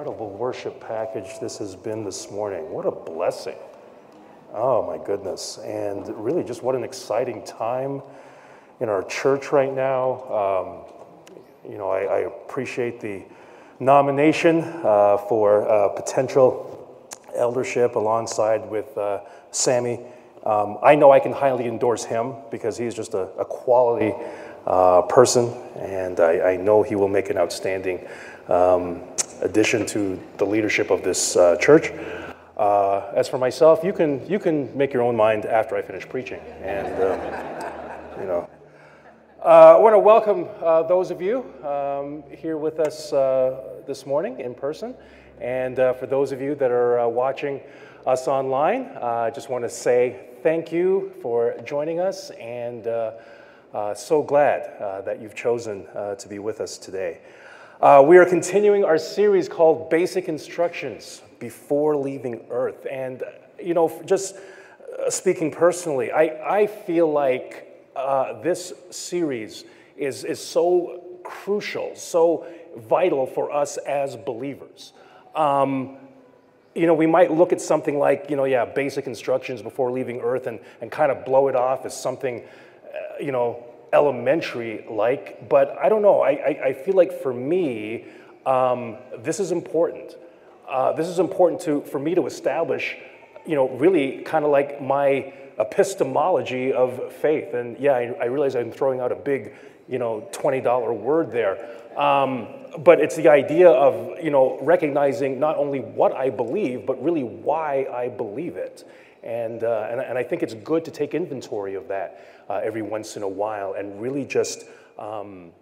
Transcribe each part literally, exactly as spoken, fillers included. incredible worship package this has been this morning. What a blessing. Oh, my goodness. And really just what an exciting time in our church right now. Um, you know, I, I appreciate the nomination uh, for uh, potential eldership alongside with uh, Sammy. Um, I know I can highly endorse him because he's just a, a quality uh, person, and I, I know he will make an outstanding um, addition to the leadership of this uh, church. Uh, as for myself, you can you can make your own mind after I finish preaching, and um, you know. Uh, I want to welcome uh, those of you um, here with us uh, this morning in person, and uh, for those of you that are uh, watching us online, I uh, just want to say thank you for joining us, and uh, uh, so glad uh, that you've chosen uh, to be with us today. Uh, we are continuing our series called Basic Instructions Before Leaving Earth, and you know, just speaking personally, I, I feel like Uh, this series is, is so crucial, so vital for us as believers. Um, you know, we might look at something like, you know, yeah, basic instructions before leaving Earth and, and kind of blow it off as something, uh, you know, elementary-like. But I don't know. I, I, I feel like for me, um, this is important. Uh, this is important to for me to establish, you know, really kind of like my epistemology of faith. And yeah, I, I realize I'm throwing out a big, you know, twenty dollar word there. Um, but it's the idea of, you know, recognizing not only what I believe, but really why I believe it. And, uh, and, and I think it's good to take inventory of that uh, every once in a while and really just, um,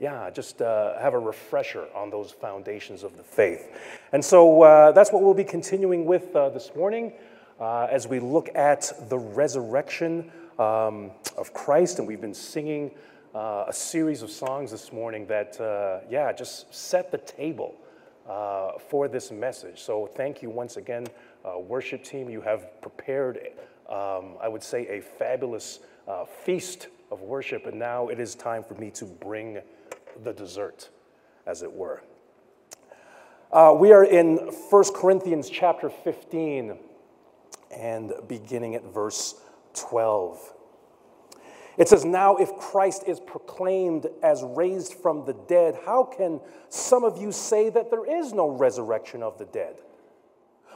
yeah, just uh, have a refresher on those foundations of the faith. And so uh, that's what we'll be continuing with uh, this morning. Uh, as we look at the resurrection um, of Christ, and we've been singing uh, a series of songs this morning that, uh, yeah, just set the table uh, for this message. So thank you once again, uh, worship team. You have prepared, um, I would say, a fabulous uh, feast of worship, and now it is time for me to bring the dessert, as it were. Uh, we are in First Corinthians chapter fifteen. And beginning at verse twelve. It says, "Now if Christ is proclaimed as raised from the dead, how can some of you say that there is no resurrection of the dead?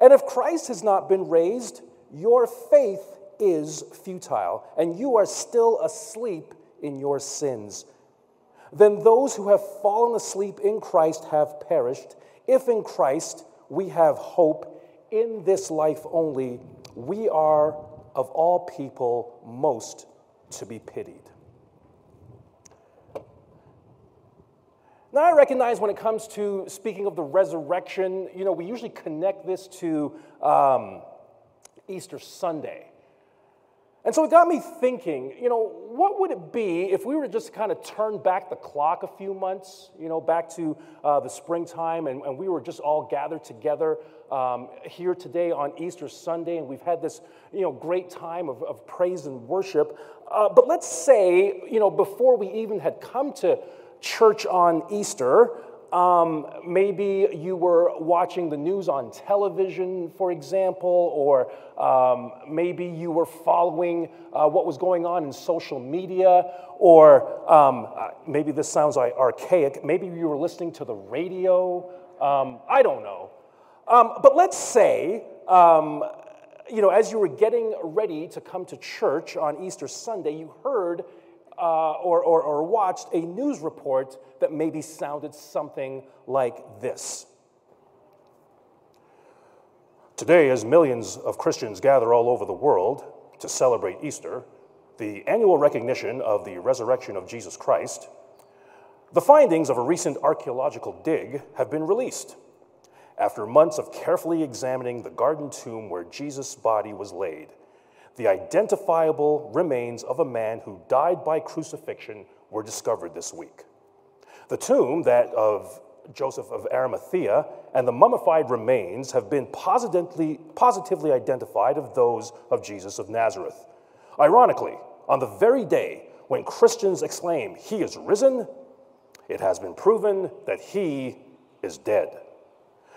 And if Christ has not been raised, your faith is futile, and you are still asleep in your sins. Then those who have fallen asleep in Christ have perished. If in Christ we have hope in this life only, we are of all people most to be pitied." Now, I recognize when it comes to speaking of the resurrection, you know, we usually connect this to um, Easter Sunday. And so it got me thinking, you know, what would it be if we were just to kind of turn back the clock a few months, you know, back to uh, the springtime, and, and we were just all gathered together um, here today on Easter Sunday, and we've had this, you know, great time of, of praise and worship. Uh, but let's say, you know, before we even had come to church on Easter, Um, maybe you were watching the news on television, for example, or um, maybe you were following uh, what was going on in social media, or um, maybe this sounds like archaic, maybe you were listening to the radio, um, I don't know. Um, but let's say, um, you know, as you were getting ready to come to church on Easter Sunday, you heard Uh, or, or, or watched a news report that maybe sounded something like this. "Today, as millions of Christians gather all over the world to celebrate Easter, the annual recognition of the resurrection of Jesus Christ, the findings of a recent archaeological dig have been released. After months of carefully examining the garden tomb where Jesus' body was laid, the identifiable remains of a man who died by crucifixion were discovered this week. The tomb, that of Joseph of Arimathea, and the mummified remains have been positively, positively identified of those of Jesus of Nazareth. Ironically, on the very day when Christians exclaim, "He is risen," it has been proven that he is dead.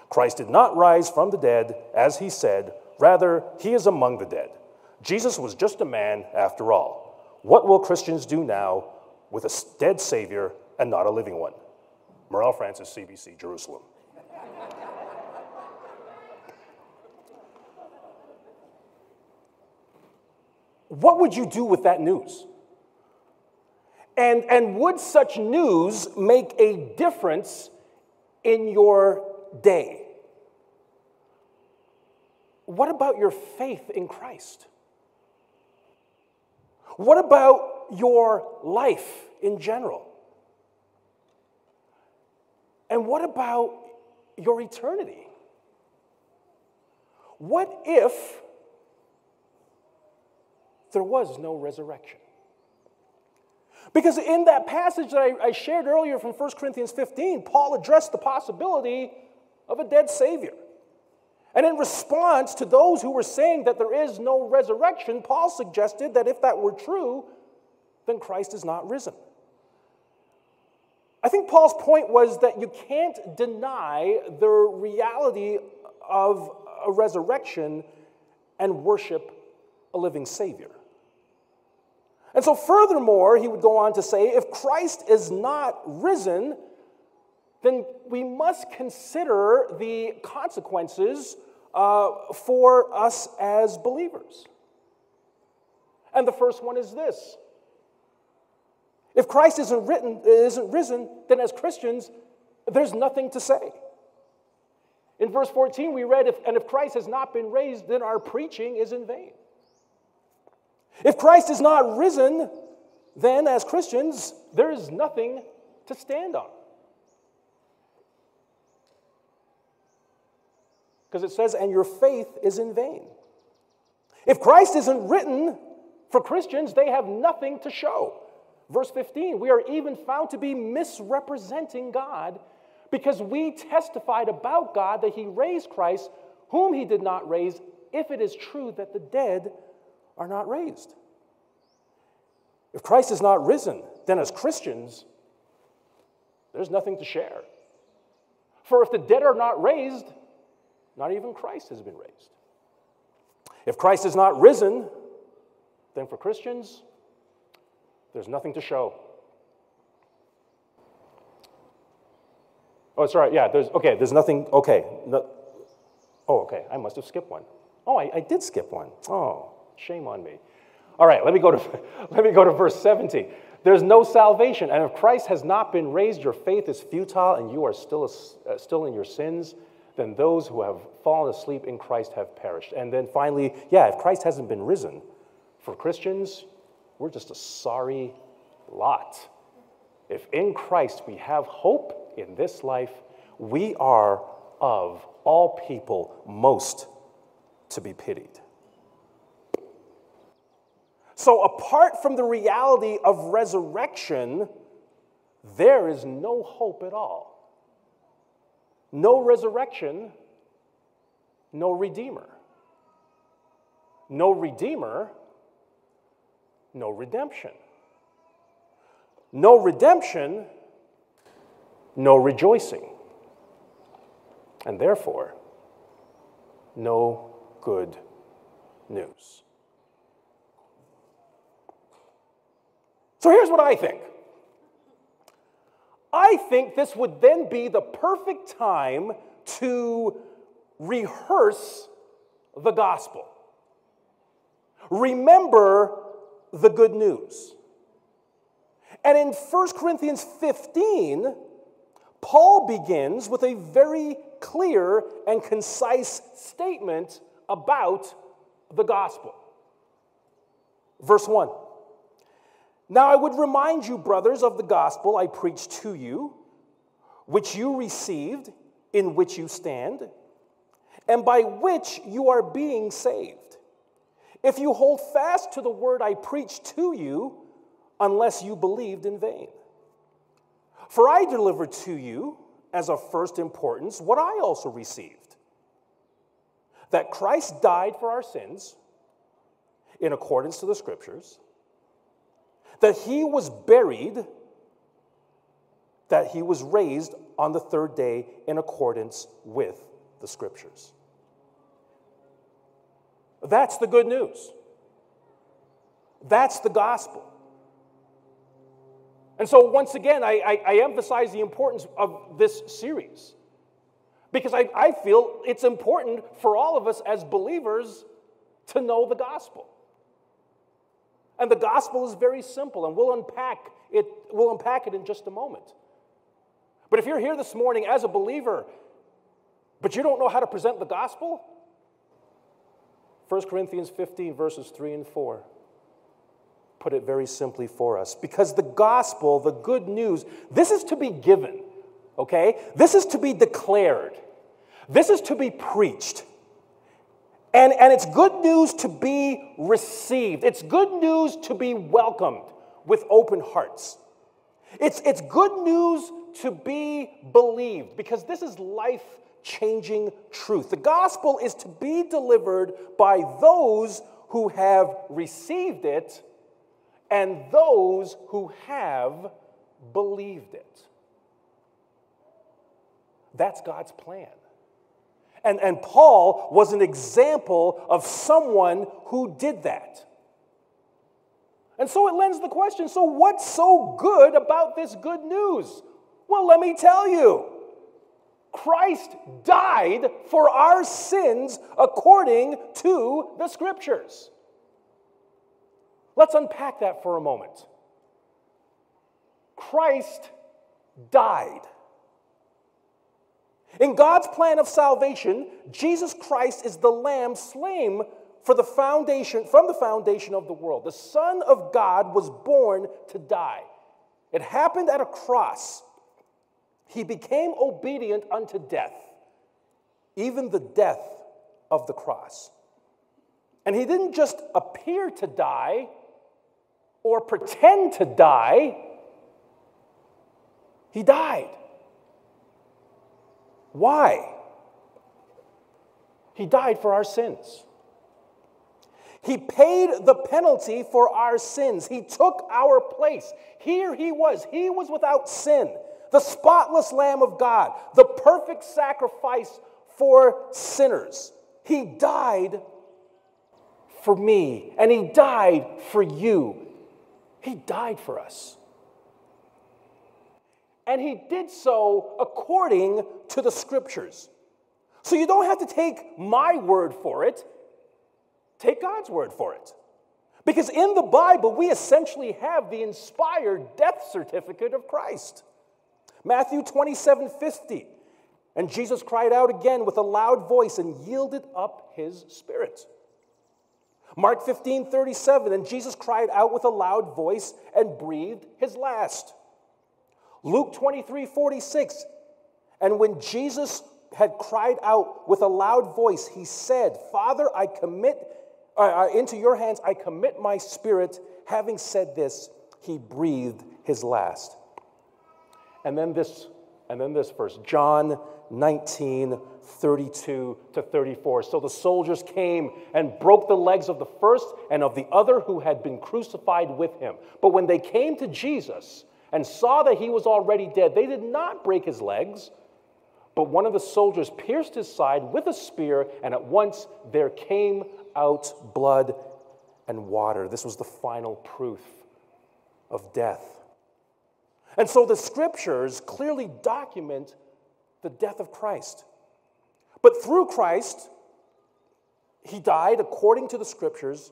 Christ did not rise from the dead, as he said. Rather, he is among the dead. Jesus was just a man after all. What will Christians do now with a dead Savior and not a living one? Merle Francis, C B C, Jerusalem. What would you do with that news? And, and would such news make a difference in your day? What about your faith in Christ? What about your life in general? And what about your eternity? What if there was no resurrection? Because in that passage that I, I shared earlier from First Corinthians fifteen, Paul addressed the possibility of a dead Savior. And in response to those who were saying that there is no resurrection, Paul suggested that if that were true, then Christ is not risen. I think Paul's point was that you can't deny the reality of a resurrection and worship a living Savior. And so furthermore, he would go on to say, if Christ is not risen, then we must consider the consequences uh, for us as believers. And the first one is this. If Christ isn't, written, isn't risen, then as Christians, there's nothing to say. In verse fourteen, we read, if, and if Christ has not been raised, then our preaching is in vain. If Christ is not risen, then as Christians, there is nothing to stand on. Because it says, and your faith is in vain. If Christ isn't written, for Christians, they have nothing to show. Verse fifteen, we are even found to be misrepresenting God because we testified about God that he raised Christ, whom he did not raise, if it is true that the dead are not raised. If Christ is not risen, then as Christians, there's nothing to share. For if the dead are not raised, not even Christ has been raised. If Christ is not risen, then for Christians, there's nothing to show. Oh, sorry, yeah, there's, okay, there's nothing, okay. No, oh, okay, I must have skipped one. Oh, I, I did skip one. Oh. Shame on me. All right, let me go to, let me go to verse seventeen. There's no salvation, and if Christ has not been raised, your faith is futile, and you are still, uh, still in your sins, then those who have fallen asleep in Christ have perished. And then finally, yeah, if Christ hasn't been risen, for Christians, we're just a sorry lot. If in Christ we have hope in this life, we are of all people most to be pitied. So apart from the reality of resurrection, there is no hope at all. No resurrection, no Redeemer. No Redeemer, no redemption. No redemption, no rejoicing. And therefore, no good news. So here's what I think. I think this would then be the perfect time to rehearse the gospel. Remember the good news. And in First Corinthians fifteen, Paul begins with a very clear and concise statement about the gospel. Verse one. Now I would remind you, brothers, of the gospel I preached to you, which you received, in which you stand, and by which you are being saved, if you hold fast to the word I preached to you, unless you believed in vain. For I delivered to you as of first importance what I also received, that Christ died for our sins in accordance to the Scriptures, that he was buried, that he was raised on the third day in accordance with the Scriptures. That's the good news. That's the gospel. And so once again, I, I, I emphasize the importance of this series, because I, I feel it's important for all of us as believers to know the gospel. And the gospel is very simple, and we'll unpack it, we'll unpack it in just a moment. But if you're here this morning as a believer, but you don't know how to present the gospel, First Corinthians fifteen, verses three and four, put it very simply for us. Because the gospel, the good news, this is to be given, okay? This is to be declared. This is to be preached. And, and it's good news to be received. It's good news to be welcomed with open hearts. It's, it's good news to be believed, because this is life-changing truth. The gospel is to be delivered by those who have received it and those who have believed it. That's God's plan. And, and Paul was an example of someone who did that. And so it lends the question, so what's so good about this good news? Well, let me tell you. Christ died for our sins according to the Scriptures. Let's unpack that for a moment. Christ died. In God's plan of salvation, Jesus Christ is the Lamb slain for the foundation, from the foundation of the world. The Son of God was born to die. It happened at a cross. He became obedient unto death, even the death of the cross. And he didn't just appear to die, or pretend to die, he died. Why? He died for our sins. He paid the penalty for our sins. He took our place. Here he was. He was without sin, the spotless Lamb of God, the perfect sacrifice for sinners. He died for me, and he died for you. He died for us. And he did so according to the Scriptures. So you don't have to take my word for it. Take God's word for it. Because in the Bible, we essentially have the inspired death certificate of Christ. Matthew twenty-seven fifty, and Jesus cried out again with a loud voice and yielded up his spirit. Mark fifteen thirty-seven, and Jesus cried out with a loud voice and breathed his last. Luke twenty-three forty-six, and when Jesus had cried out with a loud voice, he said, Father, I commit, uh, into your hands I commit my spirit. Having said this, he breathed his last. And then this, and then this verse, John nineteen thirty-two to thirty-four. So the soldiers came and broke the legs of the first and of the other who had been crucified with him. But when they came to Jesus and saw that he was already dead, they did not break his legs, but one of the soldiers pierced his side with a spear, and at once there came out blood and water. This was the final proof of death. And so the Scriptures clearly document the death of Christ. But through Christ, he died according to the Scriptures,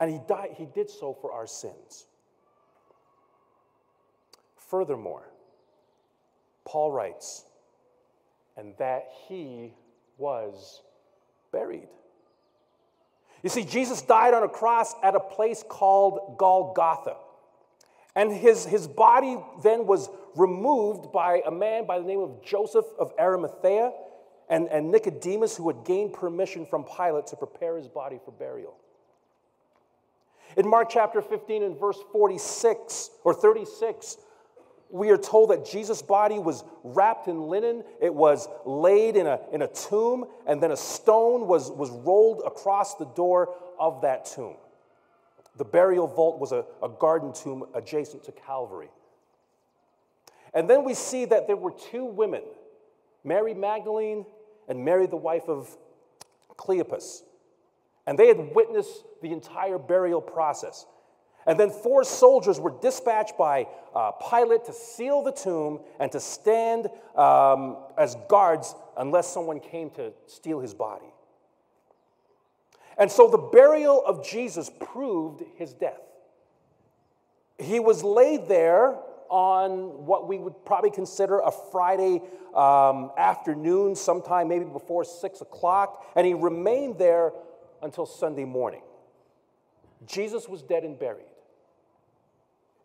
and he died, he did so for our sins. Furthermore, Paul writes, and that he was buried. You see, Jesus died on a cross at a place called Golgotha. And his, his body then was removed by a man by the name of Joseph of Arimathea and, and Nicodemus, who had gained permission from Pilate to prepare his body for burial. In Mark chapter fifteen and verse forty-six or thirty-six, we are told that Jesus' body was wrapped in linen. It was laid in a, in a tomb, and then a stone was, was rolled across the door of that tomb. The burial vault was a, a garden tomb adjacent to Calvary. And then we see that there were two women, Mary Magdalene and Mary, the wife of Cleopas. And they had witnessed the entire burial process. And then four soldiers were dispatched by uh, Pilate to seal the tomb and to stand um, as guards unless someone came to steal his body. And so the burial of Jesus proved his death. He was laid there on what we would probably consider a Friday um, afternoon, sometime maybe before six o'clock, and he remained there until Sunday morning. Jesus was dead and buried.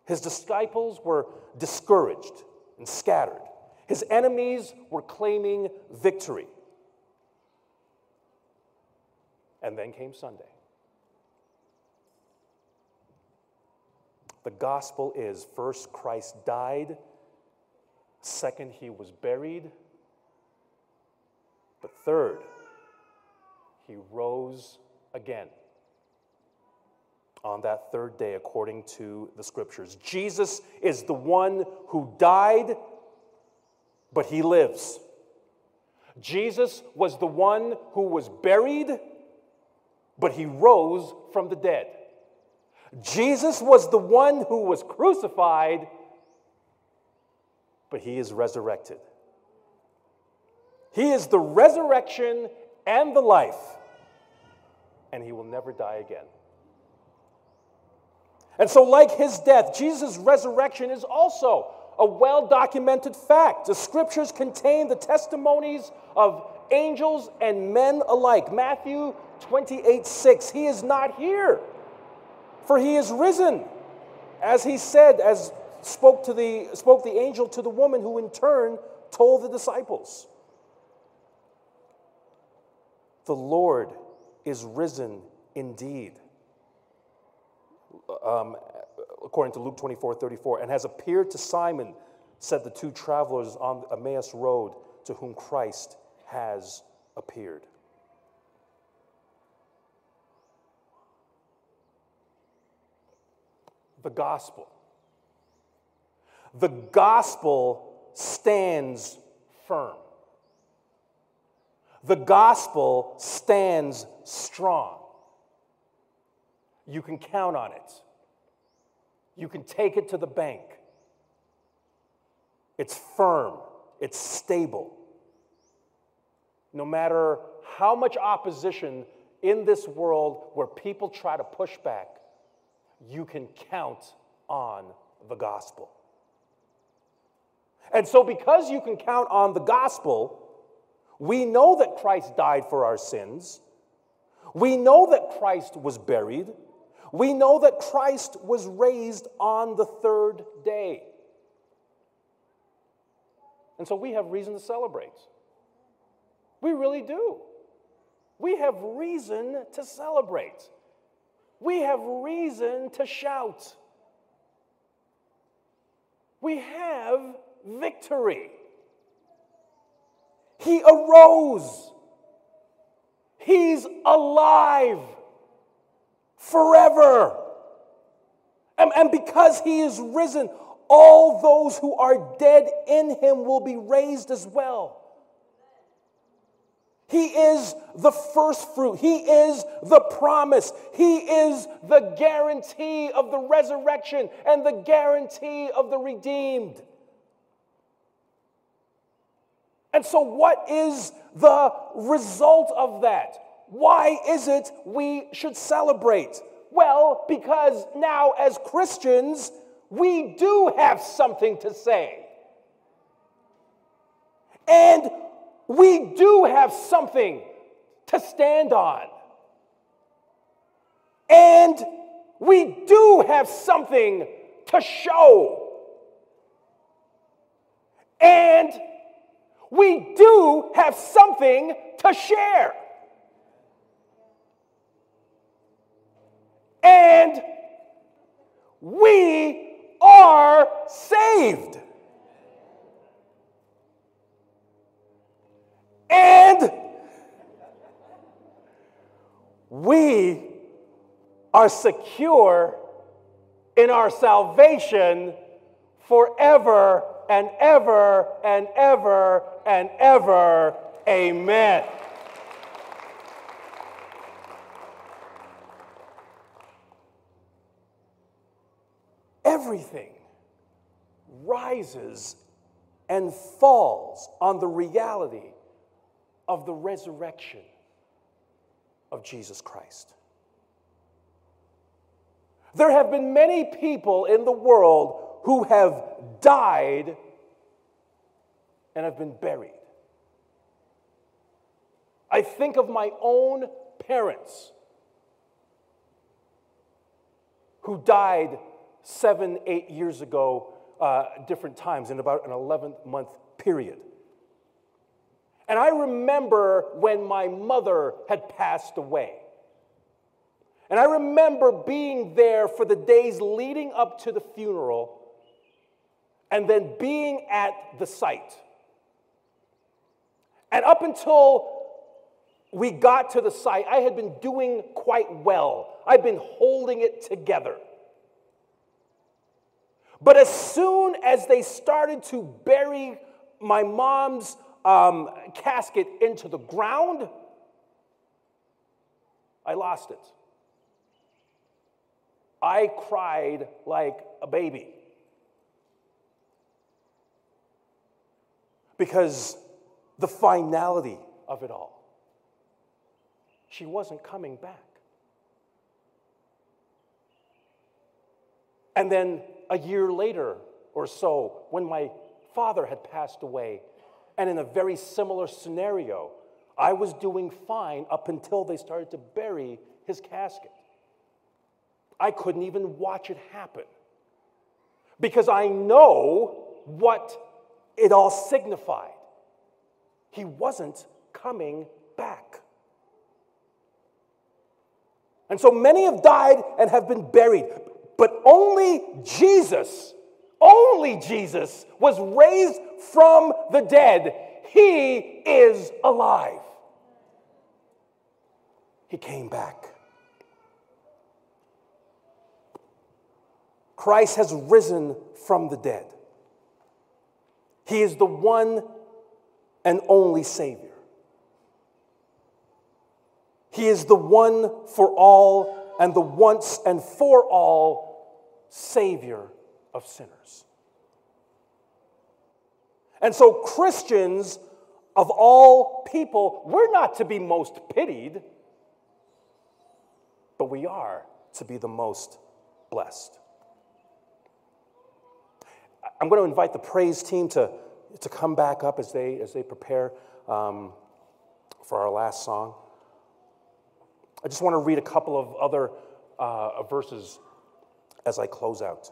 His disciples were discouraged and scattered. His enemies were claiming victory. And then came Sunday. The gospel is, first, Christ died. Second, he was buried. But third, he rose again on that third day, according to the scriptures. Jesus is the one who died, but he lives. Jesus was the one who was buried, but he rose from the dead. Jesus was the one who was crucified, but he is resurrected. He is the resurrection and the life, and he will never die again. And so, like his death, Jesus' resurrection is also a well-documented fact. The scriptures contain the testimonies of angels and men alike. Matthew twenty-eight six, he is not here, for he is risen, as he said, as spoke to the spoke the angel to the woman, who in turn told the disciples. The Lord is risen indeed, um, according to Luke twenty-four thirty-four, and has appeared to Simon, said the two travelers on Emmaus Road, to whom Christ has appeared. The gospel. The gospel stands firm. The gospel stands strong. You can count on it. You can take it to the bank. It's firm. It's stable. No matter how much opposition in this world where people try to push back, you can count on the gospel. And so, because you can count on the gospel, we know that Christ died for our sins. We know that Christ was buried. We know that Christ was raised on the third day. And so we have reason to celebrate. We really do. We have reason to celebrate. We have reason to shout. We have victory. He arose. He's alive forever. And, and because he is risen, all those who are dead in him will be raised as well. He is the first fruit. He is the promise. He is the guarantee of the resurrection and the guarantee of the redeemed. And so, what is the result of that? Why is it we should celebrate? Well, because now as Christians, we do have something to say. And we do have something to stand on. And we do have something to show. And we do have something to share. And we are saved. And we are secure in our salvation forever and ever and ever and ever. Amen. Everything rises and falls on the reality of the resurrection of Jesus Christ. There have been many people in the world who have died and have been buried. I think of my own parents who died seven, eight years ago, uh, different times, in about an eleven-month period. And I remember when my mother had passed away. And I remember being there for the days leading up to the funeral and then being at the site. And up until we got to the site, I had been doing quite well. I'd been holding it together. But as soon as they started to bury my mom's Um, casket into the ground, I lost it. I cried like a baby. Because the finality of it all. She wasn't coming back. And then a year later or so, when my father had passed away, and in a very similar scenario, I was doing fine up until they started to bury his casket. I couldn't even watch it happen because I know what it all signified. He wasn't coming back. And so many have died and have been buried, but only Jesus Only Jesus was raised from the dead. He is alive. He came back. Christ has risen from the dead. He is the one and only Savior. He is the one for all and the once and for all Savior of sinners. And so Christians, of all people, we're not to be most pitied, but we are to be the most blessed. I'm going to invite the praise team to, to come back up as they, as they prepare um, for our last song. I just want to read a couple of other uh, verses as I close out.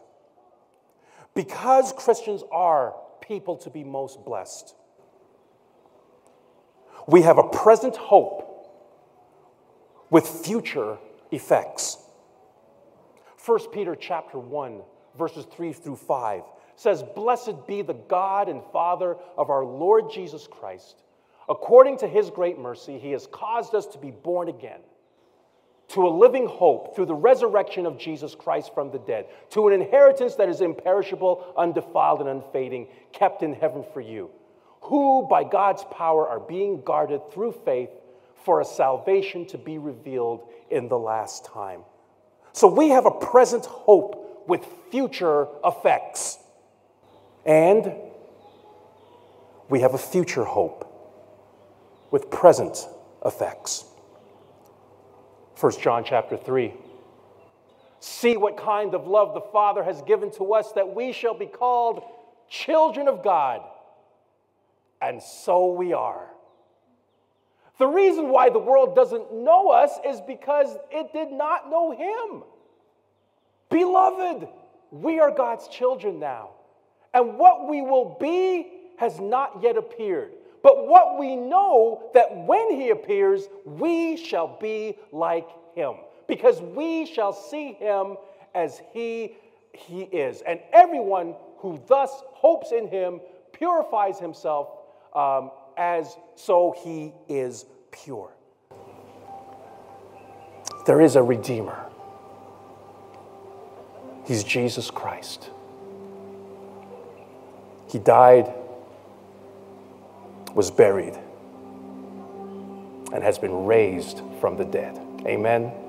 Because Christians are people to be most blessed, we have a present hope with future effects. First Peter chapter one, verses three through five says, "Blessed be the God and Father of our Lord Jesus Christ. According to his great mercy, he has caused us to be born again, to a living hope through the resurrection of Jesus Christ from the dead, to an inheritance that is imperishable, undefiled, and unfading, kept in heaven for you, who by God's power are being guarded through faith for a salvation to be revealed in the last time." So we have a present hope with future effects. And we have a future hope with present effects. First John chapter three. "See what kind of love the Father has given to us, that we shall be called children of God. And so we are." The reason why the world doesn't know us is because it did not know him. Beloved, We are God's children now, and what we will be has not yet appeared. But what we know that when he appears, we shall be like him, because we shall see him as he, he is. And everyone who thus hopes in him purifies himself um, as so he is pure. There is a Redeemer. He's Jesus Christ. He died, was buried, and has been raised from the dead. Amen.